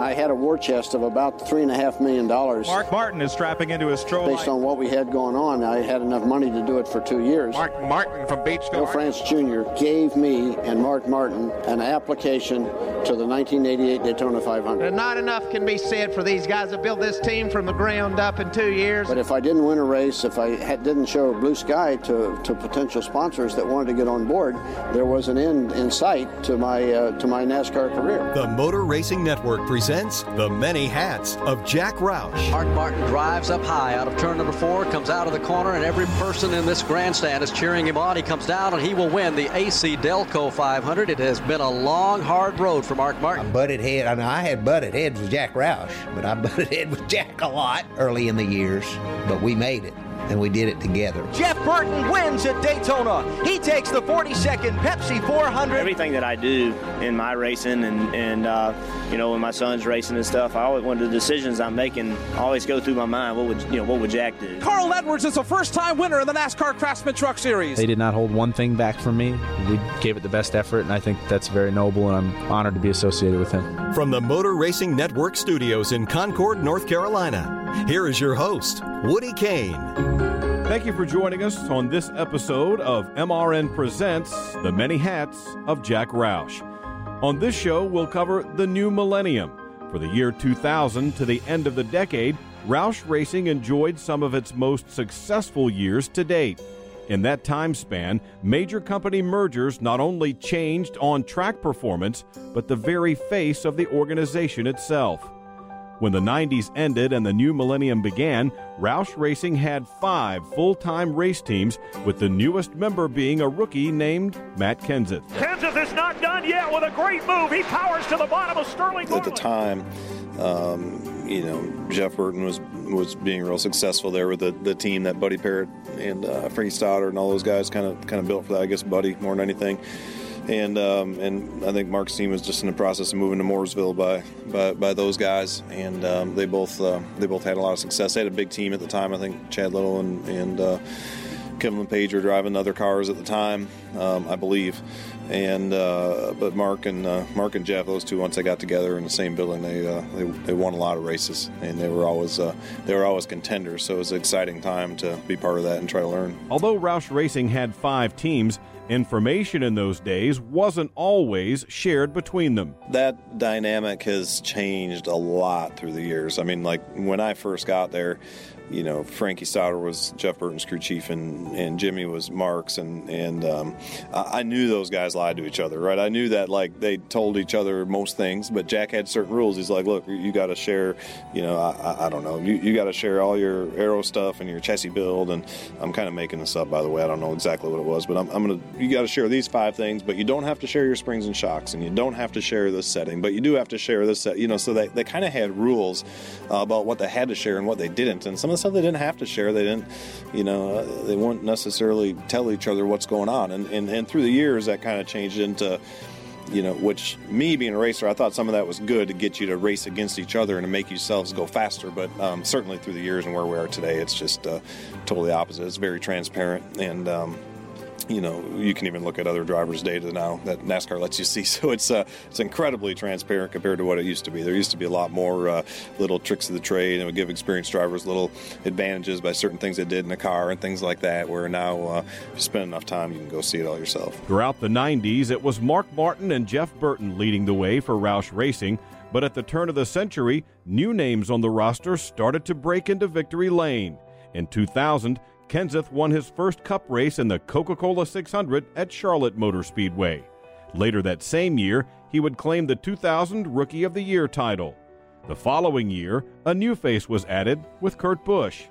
I had a war chest of about $3.5 million. Mark Martin is strapping into his stroller. Based on what we had going on, I had enough money to do it for 2 years. Mark Martin from Beachville. Bill France Jr. gave me and Mark Martin an application to the 1988 Daytona 500. And not enough can be said for these guys that built this team from the ground up in 2 years. But if I didn't win a race, if I didn't show a blue sky to potential sponsors that wanted to get on board, there was an end in sight to my NASCAR career. The Motor Racing Network presents The Many Hats of Jack Roush. Mark Martin drives up high out of turn number 4, comes out of the corner, and every person in this grandstand is cheering him on. He comes down, and he will win the AC Delco 500. It has been a long, hard road for Mark Martin. I butted head. I mean, I had butted heads with Jack Roush, but I butted head with Jack a lot early in the years, but we made it. And we did it together. Jeff Burton wins at Daytona. He takes the 42nd Pepsi 400. Everything that I do in my racing and when my son's racing and stuff, I always, one of the decisions I'm making, I always go through my mind. What would Jack do? Carl Edwards is a first-time winner in the NASCAR Craftsman Truck Series. They did not hold one thing back from me. We gave it the best effort, and I think that's very noble, and I'm honored to be associated with him. From the Motor Racing Network studios in Concord, North Carolina, here is your host, Woody Kane. Thank you for joining us on this episode of MRN Presents The Many Hats of Jack Roush. On this show, we'll cover the new millennium. For the year 2000 to the end of the decade, Roush Racing enjoyed some of its most successful years to date. In that time span, major company mergers not only changed on-track performance, but the very face of the organization itself. When the 90s ended and the new millennium began, Roush Racing had 5 full-time race teams, with the newest member being a rookie named Matt Kenseth. Kenseth is not done yet with a great move. He powers to the bottom of Sterling Marlin. At the time, Jeff Burton was being real successful there with the team that Buddy Parrott and Frankie Stoddard and all those guys kind of built for that. I guess Buddy more than anything. And I think Mark's team was just in the process of moving to Mooresville by those guys, and they both had a lot of success. They had a big team at the time. I think Chad Little and Kevin LePage were driving other cars at the time, I believe. But Mark and Jeff, those two, once they got together in the same building, they won a lot of races, and they were always contenders. So it was an exciting time to be part of that and try to learn. Although Roush Racing had 5 teams, information in those days wasn't always shared between them. That dynamic has changed a lot through the years. I mean, like when I first got there, Frankie Sauter was Jeff Burton's crew chief, and Jimmy was Mark's, and I knew those guys lied to each other, right? I knew that, like, they told each other most things, but Jack had certain rules. He's like, look, you got to share, I don't know, you got to share all your aero stuff and your chassis build, and I'm kind of making this up, by the way. I don't know exactly what it was, but you got to share these 5 things, but you don't have to share your springs and shocks, and you don't have to share this setting, but you do have to share this set, so they kind of had rules about what they had to share and what they didn't, and some of stuff they didn't have to share. They didn't, they wouldn't necessarily tell each other what's going on. And through the years, that kind of changed into, which me being a racer, I thought some of that was good to get you to race against each other and to make yourselves go faster. But certainly through the years and where we are today, it's just totally opposite. It's very transparent, and you can even look at other drivers' data now that NASCAR lets you see. So it's incredibly transparent compared to what it used to be. There used to be a lot more little tricks of the trade, and it would give experienced drivers little advantages by certain things they did in the car and things like that, where now if you spend enough time, you can go see it all yourself. Throughout the 90s, it was Mark Martin and Jeff Burton leading the way for Roush Racing. But at the turn of the century, new names on the roster started to break into victory lane. In 2000, Kenseth won his first Cup race in the Coca-Cola 600 at Charlotte Motor Speedway. Later that same year, he would claim the 2000 Rookie of the Year title. The following year, a new face was added with Kurt Busch.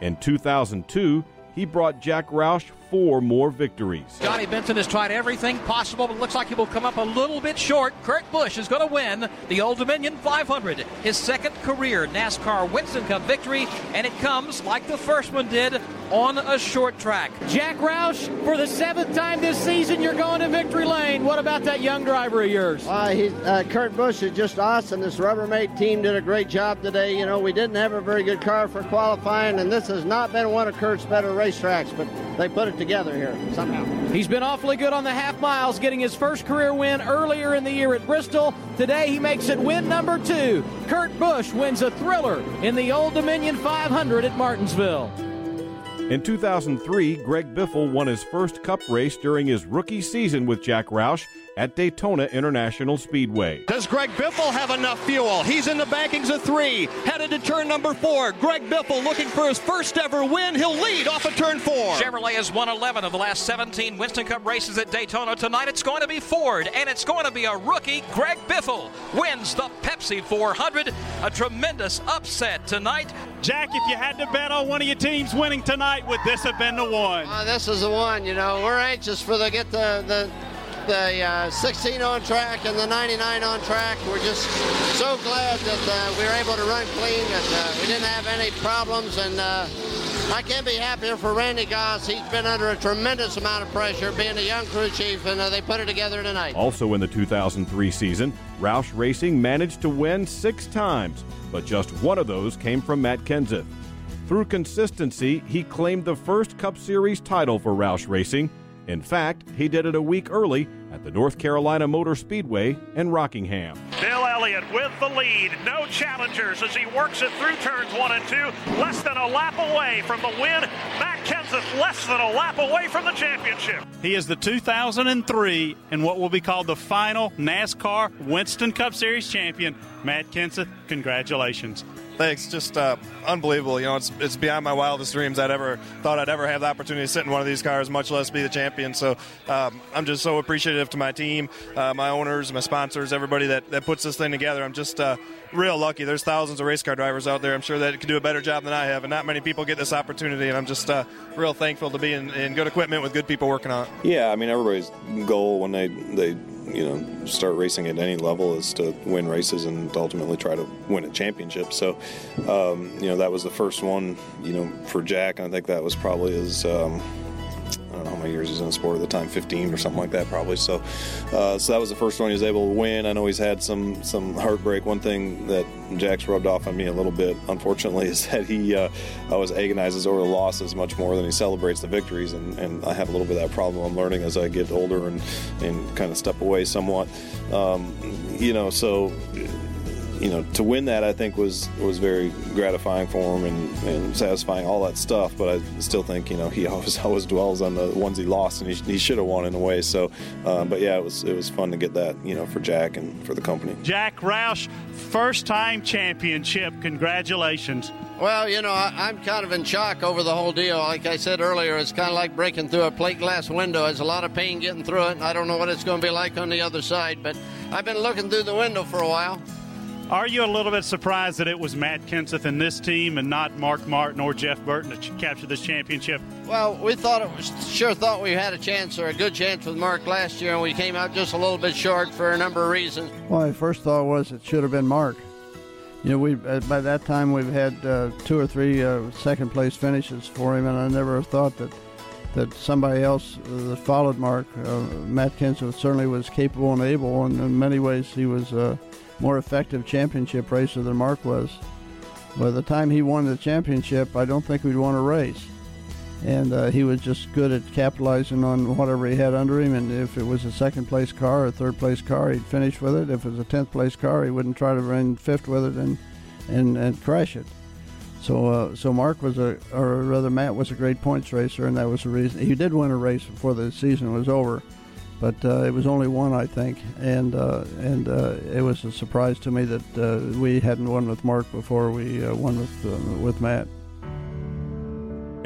In 2002, he brought Jack Roush four more victories. Johnny Benson has tried everything possible, but looks like he will come up a little bit short. Kurt Busch is going to win the Old Dominion 500, his second career NASCAR Winston Cup victory, and it comes, like the first one did, on a short track. Jack Roush, for the seventh time this season, you're going to victory lane. What about that young driver of yours? Kurt Busch is just awesome. This Rubbermaid team did a great job today. You know, we didn't have a very good car for qualifying, and this has not been one of Kurt's better racetracks, but they put it together here somehow. He's been awfully good on the half miles, getting his first career win earlier in the year at Bristol. Today he makes it win number two. Kurt Busch wins a thriller in the Old Dominion 500 at Martinsville. In 2003, Greg Biffle won his first Cup race during his rookie season with Jack Roush at Daytona International Speedway. Does Greg Biffle have enough fuel? He's in the backings of three, headed to turn number four. Greg Biffle looking for his first ever win. He'll lead off of turn four. Chevrolet has won 11 of the last 17 Winston Cup races at Daytona. Tonight it's going to be Ford, and it's going to be a rookie. Greg Biffle wins the Pepsi 400. A tremendous upset tonight. Jack, if you had to bet on one of your teams winning tonight, would this have been the one? This is the one, you know. We're anxious for the 16 on track and the 99 on track. We're just so glad that we were able to run clean and we didn't have any problems, and I can't be happier for Randy Goss. He's been under a tremendous amount of pressure being a young crew chief, and they put it together tonight. Also in the 2003 season, Roush Racing managed to win 6 times, but just one of those came from Matt Kenseth. Through consistency, he claimed the first Cup Series title for Roush Racing. In fact, he did it a week early at the North Carolina Motor Speedway in Rockingham. Bill Elliott with the lead. No challengers as he works it through turns 1 and 2. Less than a lap away from the win. Matt Kenseth less than a lap away from the championship. He is the 2003 and what will be called the final NASCAR Winston Cup Series champion, Matt Kenseth. Congratulations. Thanks, just unbelievable. You know, it's beyond my wildest dreams. I'd ever thought I'd ever have the opportunity to sit in one of these cars, much less be the champion. So I'm just so appreciative to my team, my owners, my sponsors, everybody that puts this thing together. I'm just real lucky. There's thousands of race car drivers out there, I'm sure, that could do a better job than I have, and not many people get this opportunity, and I'm just real thankful to be in good equipment with good people working on it. Yeah, I mean, everybody's goal when they start racing at any level is to win races and ultimately try to win a championship. So, that was the first one, for Jack. And I think that was probably his, I don't know how many years he was in the sport at the time, 15 or something like that probably. So, so that was the first one he was able to win. I know he's had some heartbreak. One thing that Jack's rubbed off on me a little bit, unfortunately, is that he always agonizes over the losses much more than he celebrates the victories, and I have a little bit of that problem. I'm learning as I get older and kind of step away somewhat, so... to win that, I think, was very gratifying for him and satisfying, all that stuff. But I still think, he always dwells on the ones he lost, and he should have won in a way. So, but yeah, it was fun to get that, for Jack and for the company. Jack Roush, first-time championship. Congratulations. Well, I'm kind of in shock over the whole deal. Like I said earlier, it's kind of like breaking through a plate glass window. There's a lot of pain getting through it, and I don't know what it's going to be like on the other side. But I've been looking through the window for a while. Are you a little bit surprised that it was Matt Kenseth and this team and not Mark Martin or Jeff Burton to capture this championship? Well, we thought we had a chance, or a good chance, with Mark last year, and we came out just a little bit short for a number of reasons. Well, the first thought was it should have been Mark. By that time we've had 2 or 3 second-place finishes for him, and I never thought that somebody else that followed Mark. Matt Kenseth certainly was capable and able, and in many ways he was more effective championship racer than Mark was. By the time he won the championship, I don't think we'd won a race. And he was just good at capitalizing on whatever he had under him, and if it was a second-place car or a third-place car, he'd finish with it. If it was a 10th-place car, he wouldn't try to run fifth with it and crash it. So Matt was a great points racer, and that was the reason. He did win a race before the season was over, but it was only one, I think, and it was a surprise to me that we hadn't won with Mark before we won with Matt.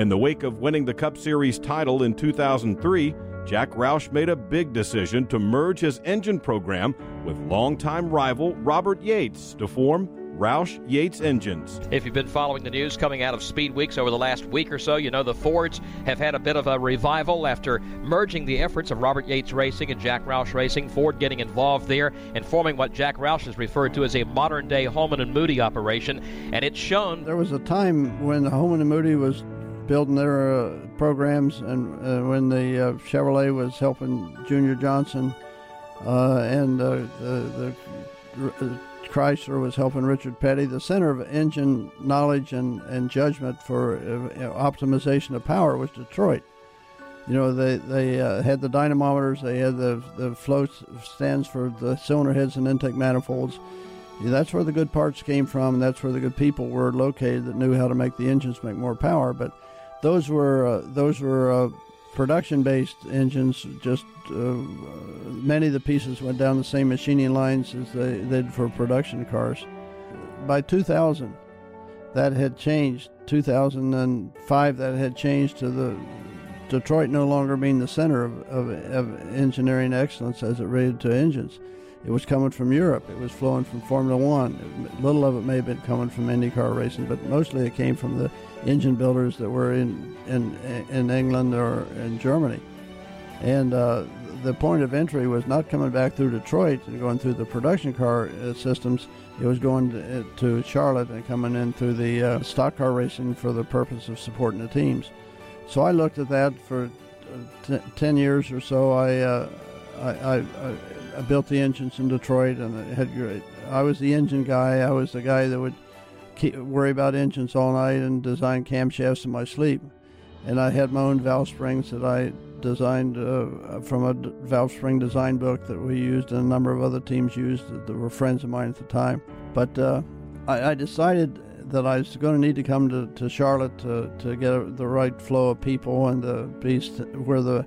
In the wake of winning the Cup Series title in 2003, Jack Roush made a big decision to merge his engine program with longtime rival Robert Yates to form Roush Yates Engines. If you've been following the news coming out of Speed Weeks over the last week or so, you know the Fords have had a bit of a revival after merging the efforts of Robert Yates Racing and Jack Roush Racing, Ford getting involved there and forming what Jack Roush has referred to as a modern-day Holman and Moody operation, and it's shown. There was a time when the Holman and Moody was building their programs, and when the Chevrolet was helping Junior Johnson, and the Chrysler was helping Richard Petty. The center of engine knowledge and judgment for optimization of power was Detroit. You know, they had the dynamometers, they had the flow stands for the cylinder heads and intake manifolds. Yeah, that's where the good parts came from, and that's where the good people were located that knew how to make the engines make more power. But those were production-based engines. Just many of the pieces went down the same machining lines as they did for production cars. By 2000, that had changed. 2005, that had changed to the Detroit no longer being the center of engineering excellence as it related to engines. It was coming from Europe. It was flowing from Formula One. Little of it may have been coming from IndyCar racing, but mostly it came from the engine builders that were in England or in Germany. And the point of entry was not coming back through Detroit and going through the production car systems. It was going to Charlotte and coming in through the stock car racing for the purpose of supporting the teams. So I looked at that for 10 years or so. I built the engines in Detroit, and I was the engine guy. I was the guy that would worry about engines all night and design camshafts in my sleep. And I had my own valve springs that I designed from a valve spring design book that we used and a number of other teams used that were friends of mine at the time. But I decided that I was going to need to come to Charlotte to get the right flow of people and the beast where the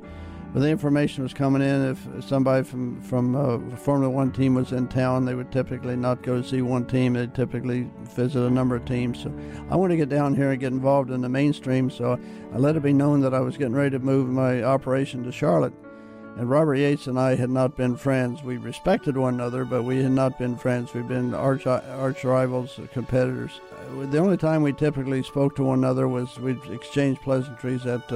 information was coming in. If somebody from Formula One team was in town, they would typically not go see one team. They'd typically visit a number of teams. So I want to get down here and get involved in the mainstream. So I let it be known that I was getting ready to move my operation to Charlotte. And Robert Yates and I had not been friends. We respected one another, but we had not been friends. We'd been arch rivals, competitors. The only time we typically spoke to one another was we'd exchange pleasantries at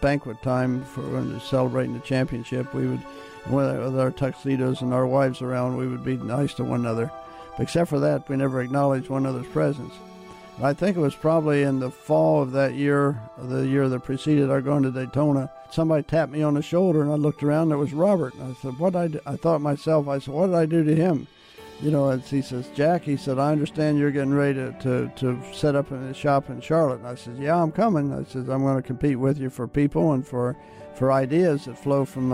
banquet time for when we were celebrating the championship. We would, with our tuxedos and our wives around, we would be nice to one another. But except for that, we never acknowledged one another's presence. I think it was probably in the fall of that year, the year that preceded our going to Daytona, somebody tapped me on the shoulder, and I looked around, and it was Robert. And I said, what did I do? I thought myself, I said, what did I do to him? You know, and he says, Jack, he said, I understand you're getting ready to set up a shop in Charlotte. And I said, yeah, I'm coming. I said, I'm going to compete with you for people and for ideas that flow from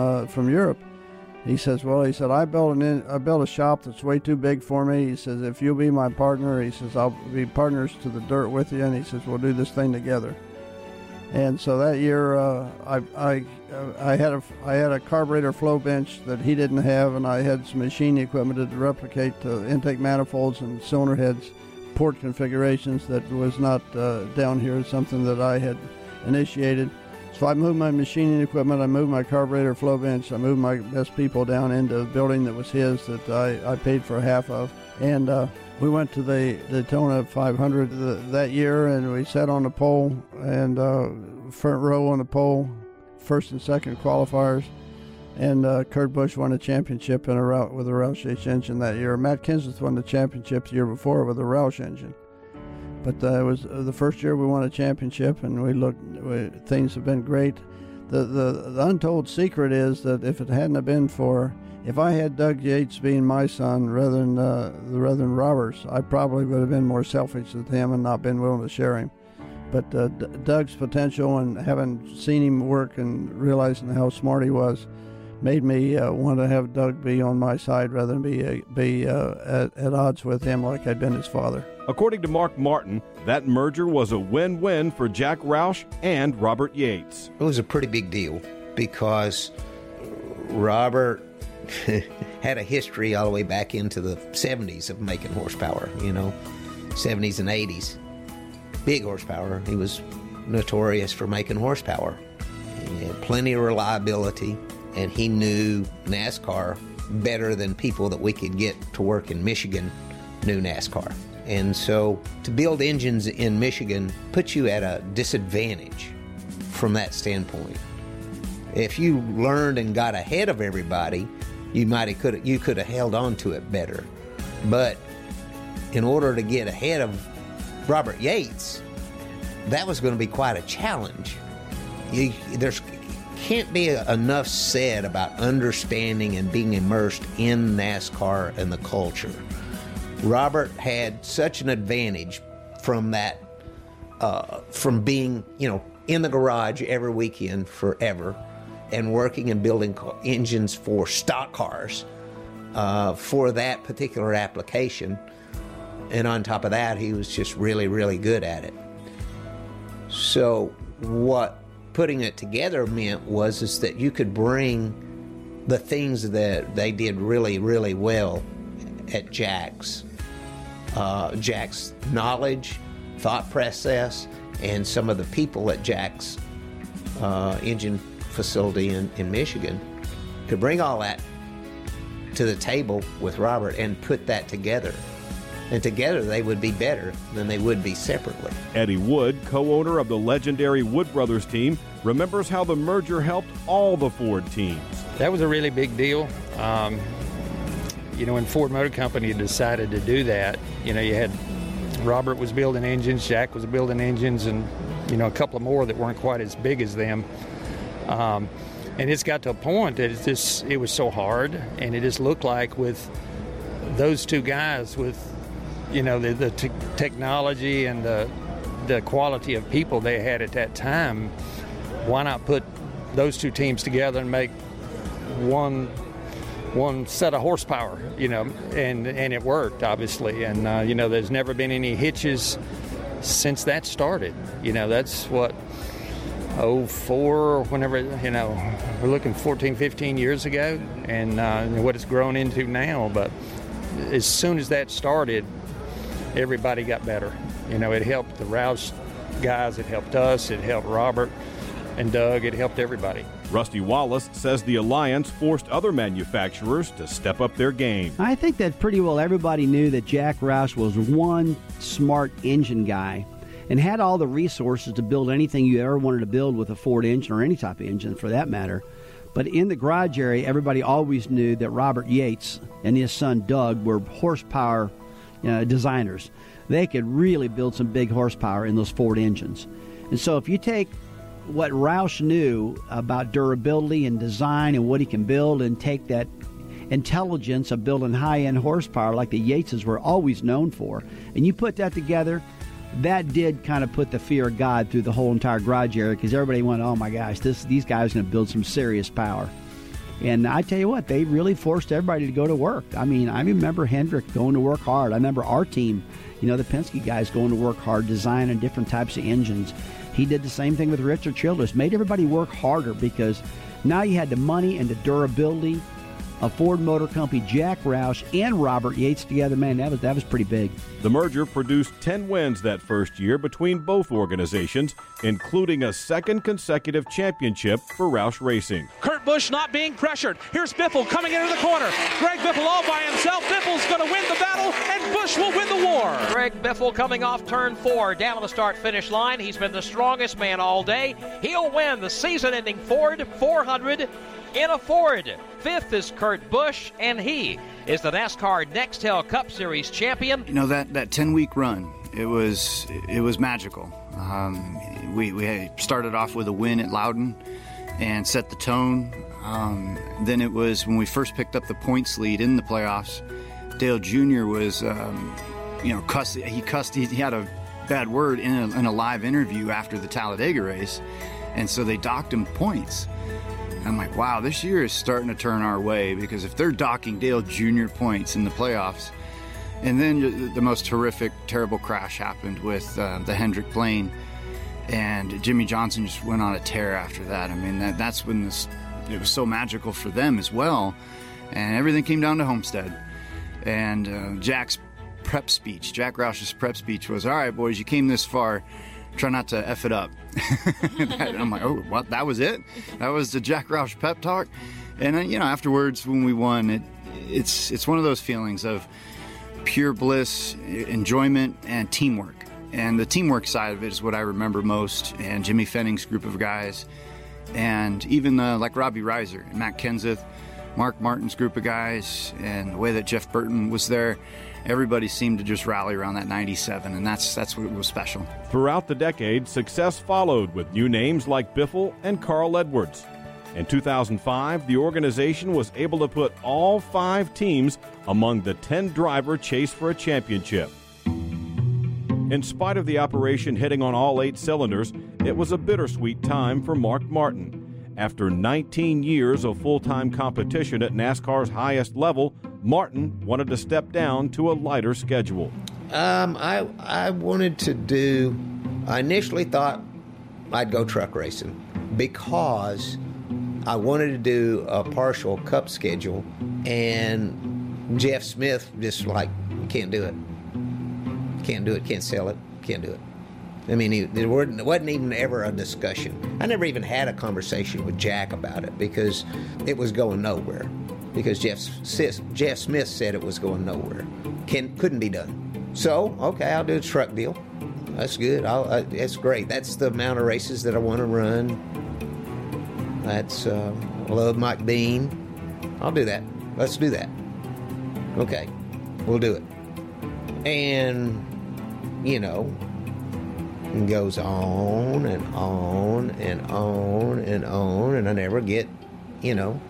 Europe. He says, well, he said, I built a shop that's way too big for me. He says, if you'll be my partner, he says, I'll be partners to the dirt with you. And he says, we'll do this thing together. And so that year, I had a carburetor flow bench that he didn't have, and I had some machining equipment to replicate the intake manifolds and cylinder heads, port configurations that was not down here, something that I had initiated. So I moved my machining equipment, I moved my carburetor flow bench, I moved my best people down into a building that was his that I paid for half of. And we went to the Daytona 500 that year, and we sat on the pole, and front row on the pole, first and second qualifiers. And Kurt Busch won a championship with a Roush Yates engine that year. Matt Kenseth won the championship the year before with a Roush engine. But it was the first year we won a championship, and things have been great. The untold secret is that if it hadn't have been for, if I had Doug Yates being my son rather than Robert's, I probably would have been more selfish with him and not been willing to share him. But Doug's potential and having seen him work and realizing how smart he was made me want to have Doug be on my side rather than be at odds with him like I'd been his father. According to Mark Martin, that merger was a win-win for Jack Roush and Robert Yates. It was a pretty big deal because Robert had a history all the way back into the 70s of making horsepower, 70s and 80s. Big horsepower. He was notorious for making horsepower. and plenty of reliability, and he knew NASCAR better than people that we could get to work in Michigan knew NASCAR. And so to build engines in Michigan puts you at a disadvantage from that standpoint. If you learned and got ahead of everybody, you could have held on to it better. But in order to get ahead of Robert Yates, that was going to be quite a challenge. There's can't be enough said about understanding and being immersed in NASCAR and the culture. Robert had such an advantage from that, from being, in the garage every weekend forever and working and building engines for stock cars for that particular application. And on top of that, he was just really, really good at it. So what putting it together meant was that you could bring the things that they did really, really well at Jack's knowledge, thought process, and some of the people at Jack's engine facility in Michigan, could bring all that to the table with Robert and put that together. And together they would be better than they would be separately. Eddie Wood, co-owner of the legendary Wood Brothers team, remembers how the merger helped all the Ford teams. That was a really big deal. When Ford Motor Company decided to do that, you had Robert was building engines, Jack was building engines, and, a couple of more that weren't quite as big as them. And it's got to a point that it was so hard, and it just looked like with those two guys with the technology and the quality of people they had at that time, why not put those two teams together and make one set of horsepower, and it worked, obviously. And, there's never been any hitches since that started. That's what, 2004, whenever, we're looking 14, 15 years ago, and what it's grown into now. But as soon as that started, everybody got better. It helped the Roush guys, it helped us, it helped Robert and Doug, it helped everybody. Rusty Wallace says the alliance forced other manufacturers to step up their game. I think that pretty well everybody knew that Jack Roush was one smart engine guy and had all the resources to build anything you ever wanted to build with a Ford engine or any type of engine for that matter. But in the garage area, everybody always knew that Robert Yates and his son Doug were horsepower designers. They could really build some big horsepower in those Ford engines. And so if you take what Roush knew about durability and design and what he can build and take that intelligence of building high-end horsepower like the Yateses were always known for, and you put that together, that did kind of put the fear of God through the whole entire garage area, because everybody went, oh my gosh, these guys are going to build some serious power. And I tell you what, they really forced everybody to go to work. I mean, I remember Hendrick going to work hard. I remember our team, the Penske guys going to work hard, designing different types of engines. He did the same thing with Richard Childress, made everybody work harder, because now you had the money and the durability of Ford Motor Company, Jack Roush, and Robert Yates together. Man, that was pretty big. The merger produced 10 wins that first year between both organizations, including a second consecutive championship for Roush Racing. Kurt Busch not being pressured. Here's Biffle coming into the corner. Greg Biffle all by himself. Biffle's going to win the battle, and Busch will win the war. Greg Biffle coming off turn 4, down the start-finish line. He's been the strongest man all day. He'll win the season-ending Ford 400 in a Ford. Fifth is Kurt Busch, and he is the NASCAR Nextel Cup Series champion. That 10-week run, it was magical. We started off with a win at Loudon and set the tone. Then it was when we first picked up the points lead in the playoffs. Dale Jr. was, cussed. He had a bad word in a live interview after the Talladega race, and so they docked him points. I'm like, wow, this year is starting to turn our way, because if they're docking Dale Jr. points in the playoffs, and then the most horrific, terrible crash happened with the Hendrick plane, and Jimmy Johnson just went on a tear after that. I mean, that's when it was so magical for them as well, and everything came down to Homestead. And Jack Roush's prep speech was, all right, boys, you came this far. try not to F it up. And I'm like, oh, what? That was it? That was the Jack Roush pep talk? And then, you know, afterwards when we won, it's one of those feelings of pure bliss, enjoyment, and teamwork. And the teamwork side of it is what I remember most, and Jimmy Fenning's group of guys, and even like Robbie Reiser and Matt Kenseth, Mark Martin's group of guys, and the way that Jeff Burton was there. Everybody seemed to just rally around that 97, and that's what was special. Throughout the decade, success followed with new names like Biffle and Carl Edwards. In 2005, the organization was able to put all 5 teams among the 10-driver chase for a championship. In spite of the operation hitting on all 8 cylinders, it was a bittersweet time for Mark Martin. After 19 years of full-time competition at NASCAR's highest level, Martin wanted to step down to a lighter schedule. I wanted to do... I initially thought I'd go truck racing because I wanted to do a partial cup schedule, and Jeff Smith just like, can't do it. Can't do it, can't sell it, can't do it. I mean, there wasn't even ever a discussion. I never even had a conversation with Jack about it because it was going nowhere. Because Jeff Smith said it was going nowhere. Couldn't be done. So, okay, I'll do a truck deal. That's good. That's great. That's the amount of races that I want to run. That's, I love Mike Bean. I'll do that. Let's do that. Okay, we'll do it. And, you know, it goes on and on and on and on, and I never get, you know,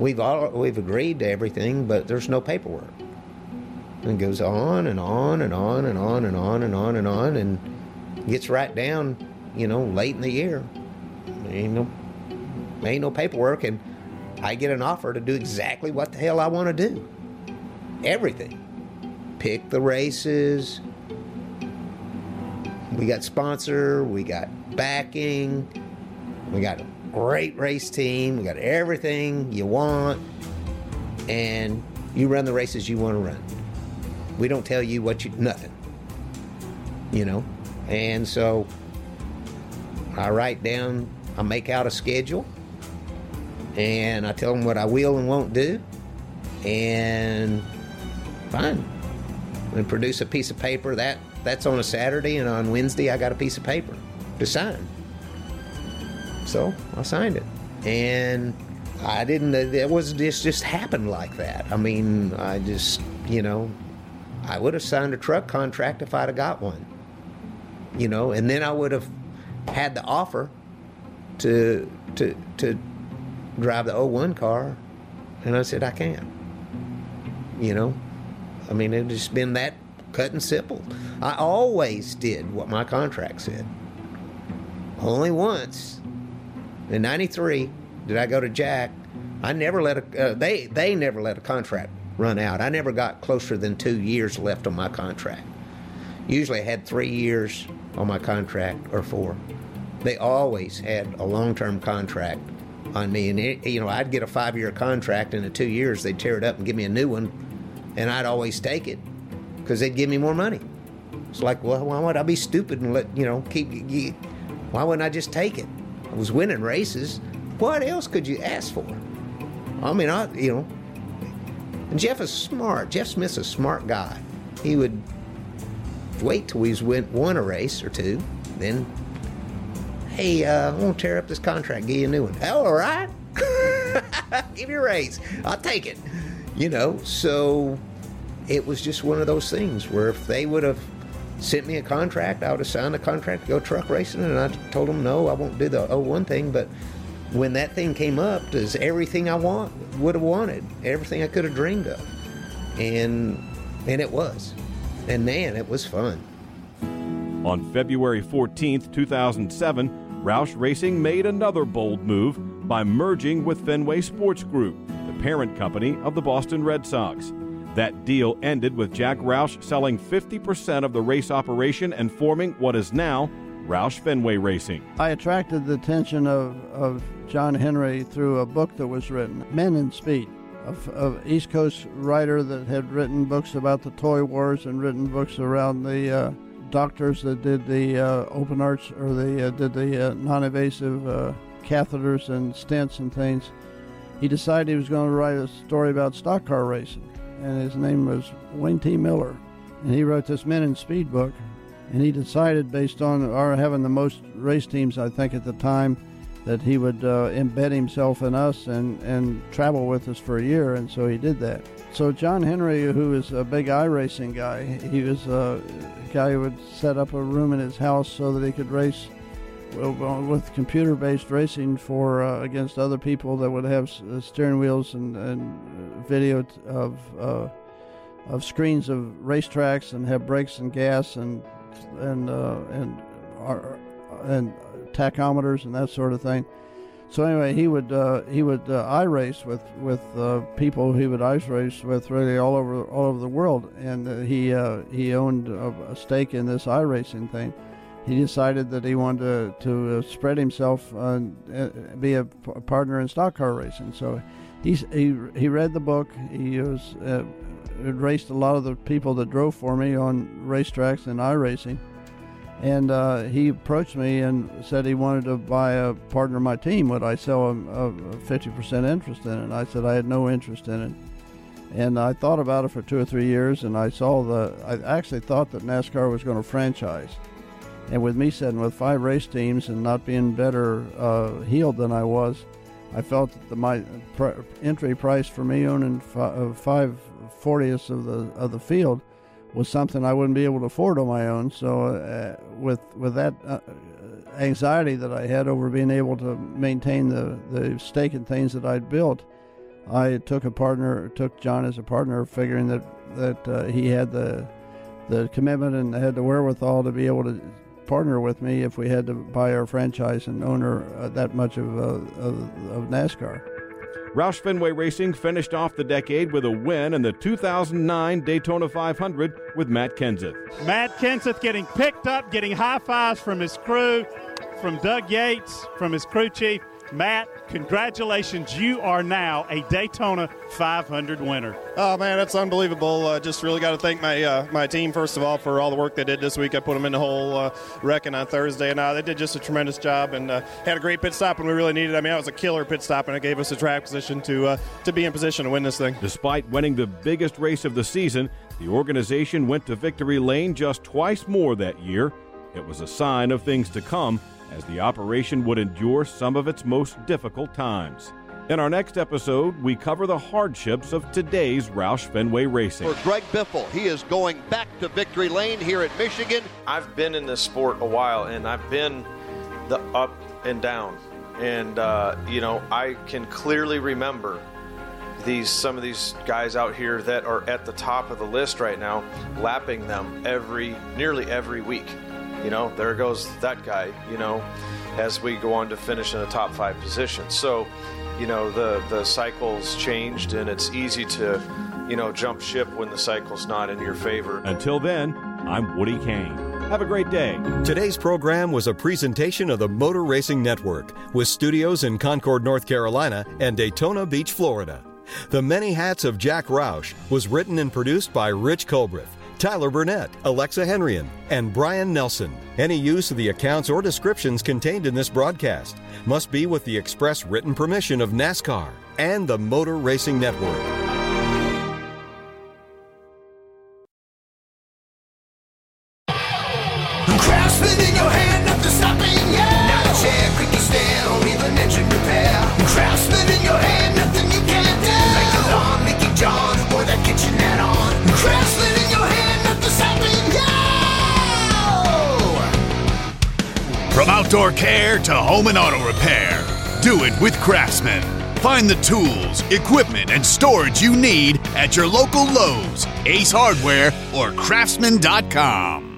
we've agreed to everything, but there's no paperwork. And it goes on and on and on and on and on and on and on, and gets right down, you know, late in the year. Ain't no paperwork, and I get an offer to do exactly what the hell I want to do. Everything. Pick the races. We got sponsor, we got backing, we got a great race team, we got everything you want, and you run the races you want to run. We don't tell you nothing, you know? And so I write down, I make out a schedule, and I tell them what I will and won't do, and fine. And produce a piece of paper. That's on a Saturday, and on Wednesday I got a piece of paper to sign. So I signed it, and I didn't. It was just happened like that. I mean, I just, you know, I would have signed a truck contract if I'd have got one, you know, and then I would have had the offer to drive the 01 car, and I said I can't, you know. I mean, it's just been that cut and simple. I always did what my contract said. Only once, in '93, did I go to Jack. I never let they never let a contract run out. I never got closer than 2 years left on my contract. Usually I had 3 years on my contract or 4. They always had a long-term contract on me. And, you know, I'd get a 5-year contract, and in 2 years they'd tear it up and give me a new one. And I'd always take it because they'd give me more money. It's like, well, why would I be stupid and let, you know, why wouldn't I just take it? I was winning races. What else could you ask for? I mean, you know, and Jeff is smart. Jeff Smith's a smart guy. He would wait till he's won a race or 2, then, hey, I won't tear up this contract, give you a new one. Oh, all right. Give me a raise. I'll take it. You know, so it was just one of those things where if they would have sent me a contract, I would have signed a contract to go truck racing, and I told them, no, I won't do the 01 thing. But when that thing came up, it was everything I would have wanted, everything I could have dreamed of. And it was. And man, it was fun. On February 14th, 2007, Roush Racing made another bold move by merging with Fenway Sports Group, the parent company of the Boston Red Sox. That deal ended with Jack Roush selling 50% of the race operation and forming what is now Roush Fenway Racing. I attracted the attention of John Henry through a book that was written, Men in Speed, an East Coast writer that had written books about the toy wars and written books around the doctors that did the open arch, or they did the non-invasive catheters and stents and things. He decided he was going to write a story about stock car racing, and his name was Wayne T. Miller, and he wrote this Men in Speed book, and he decided, based on our having the most race teams, I think, at the time, that he would embed himself in us and travel with us for a year, and so he did that. So John Henry, who is a big iRacing guy, he was a guy who would set up a room in his house so that he could race with computer-based racing for against other people that would have steering wheels and video of screens of racetracks, and have brakes and gas and tachometers and that sort of thing. So anyway, he would iRace with people he would ice race with really all over the world, and he owned a stake in this iRacing thing. He decided that he wanted to spread himself and be a partner in stock car racing. So he read the book. He was raced a lot of the people that drove for me on racetracks and iRacing, and he approached me and said he wanted to buy a partner of my team. Would I sell him a 50% interest in it? And I said I had no interest in it. And I thought about it for 2 or 3 years, and I actually thought that NASCAR was going to franchise. And with me sitting with 5 race teams and not being better heeled than I was, I felt that my entry price for me owning 5/40ths of the field was something I wouldn't be able to afford on my own. So with that anxiety that I had over being able to maintain the stake and things that I'd built, I took John as a partner, figuring that he had the commitment and had the wherewithal to be able to partner with me if we had to buy our franchise and own that much of NASCAR. Roush Fenway Racing finished off the decade with a win in the 2009 Daytona 500 with Matt Kenseth. Matt Kenseth getting picked up, getting high fives from his crew, from Doug Yates, from his crew chief. Matt, congratulations. You are now a Daytona 500 winner. Oh, man, that's unbelievable. Just really got to thank my team, first of all, for all the work they did this week. I put them in the whole wrecking on Thursday, and they did just a tremendous job, and had a great pit stop, and we really needed it. That was a killer pit stop, and it gave us a track position to be in position to win this thing. Despite winning the biggest race of the season, the organization went to victory lane just twice more that year. It was a sign of things to come, as the operation would endure some of its most difficult times. In our next episode, we cover the hardships of today's Roush Fenway Racing. For Greg Biffle, he is going back to victory lane here at Michigan. I've been in this sport a while, and I've been the up and down. And, I can clearly remember some of these guys out here that are at the top of the list right now, lapping them nearly every week. There goes that guy, as we go on to finish in a top 5 position. So, the cycle's changed, and it's easy to, jump ship when the cycle's not in your favor. Until then, I'm Woody Kane. Have a great day. Today's program was a presentation of the Motor Racing Network, with studios in Concord, North Carolina, and Daytona Beach, Florida. The Many Hats of Jack Roush was written and produced by Rich Colbriff, Tyler Burnett, Alexa Henrion, and Brian Nelson. Any use of the accounts or descriptions contained in this broadcast must be with the express written permission of NASCAR and the Motor Racing Network. Outdoor care to home and auto repair. Do it with Craftsman. Find the tools, equipment, and storage you need at your local Lowe's, Ace Hardware, or Craftsman.com.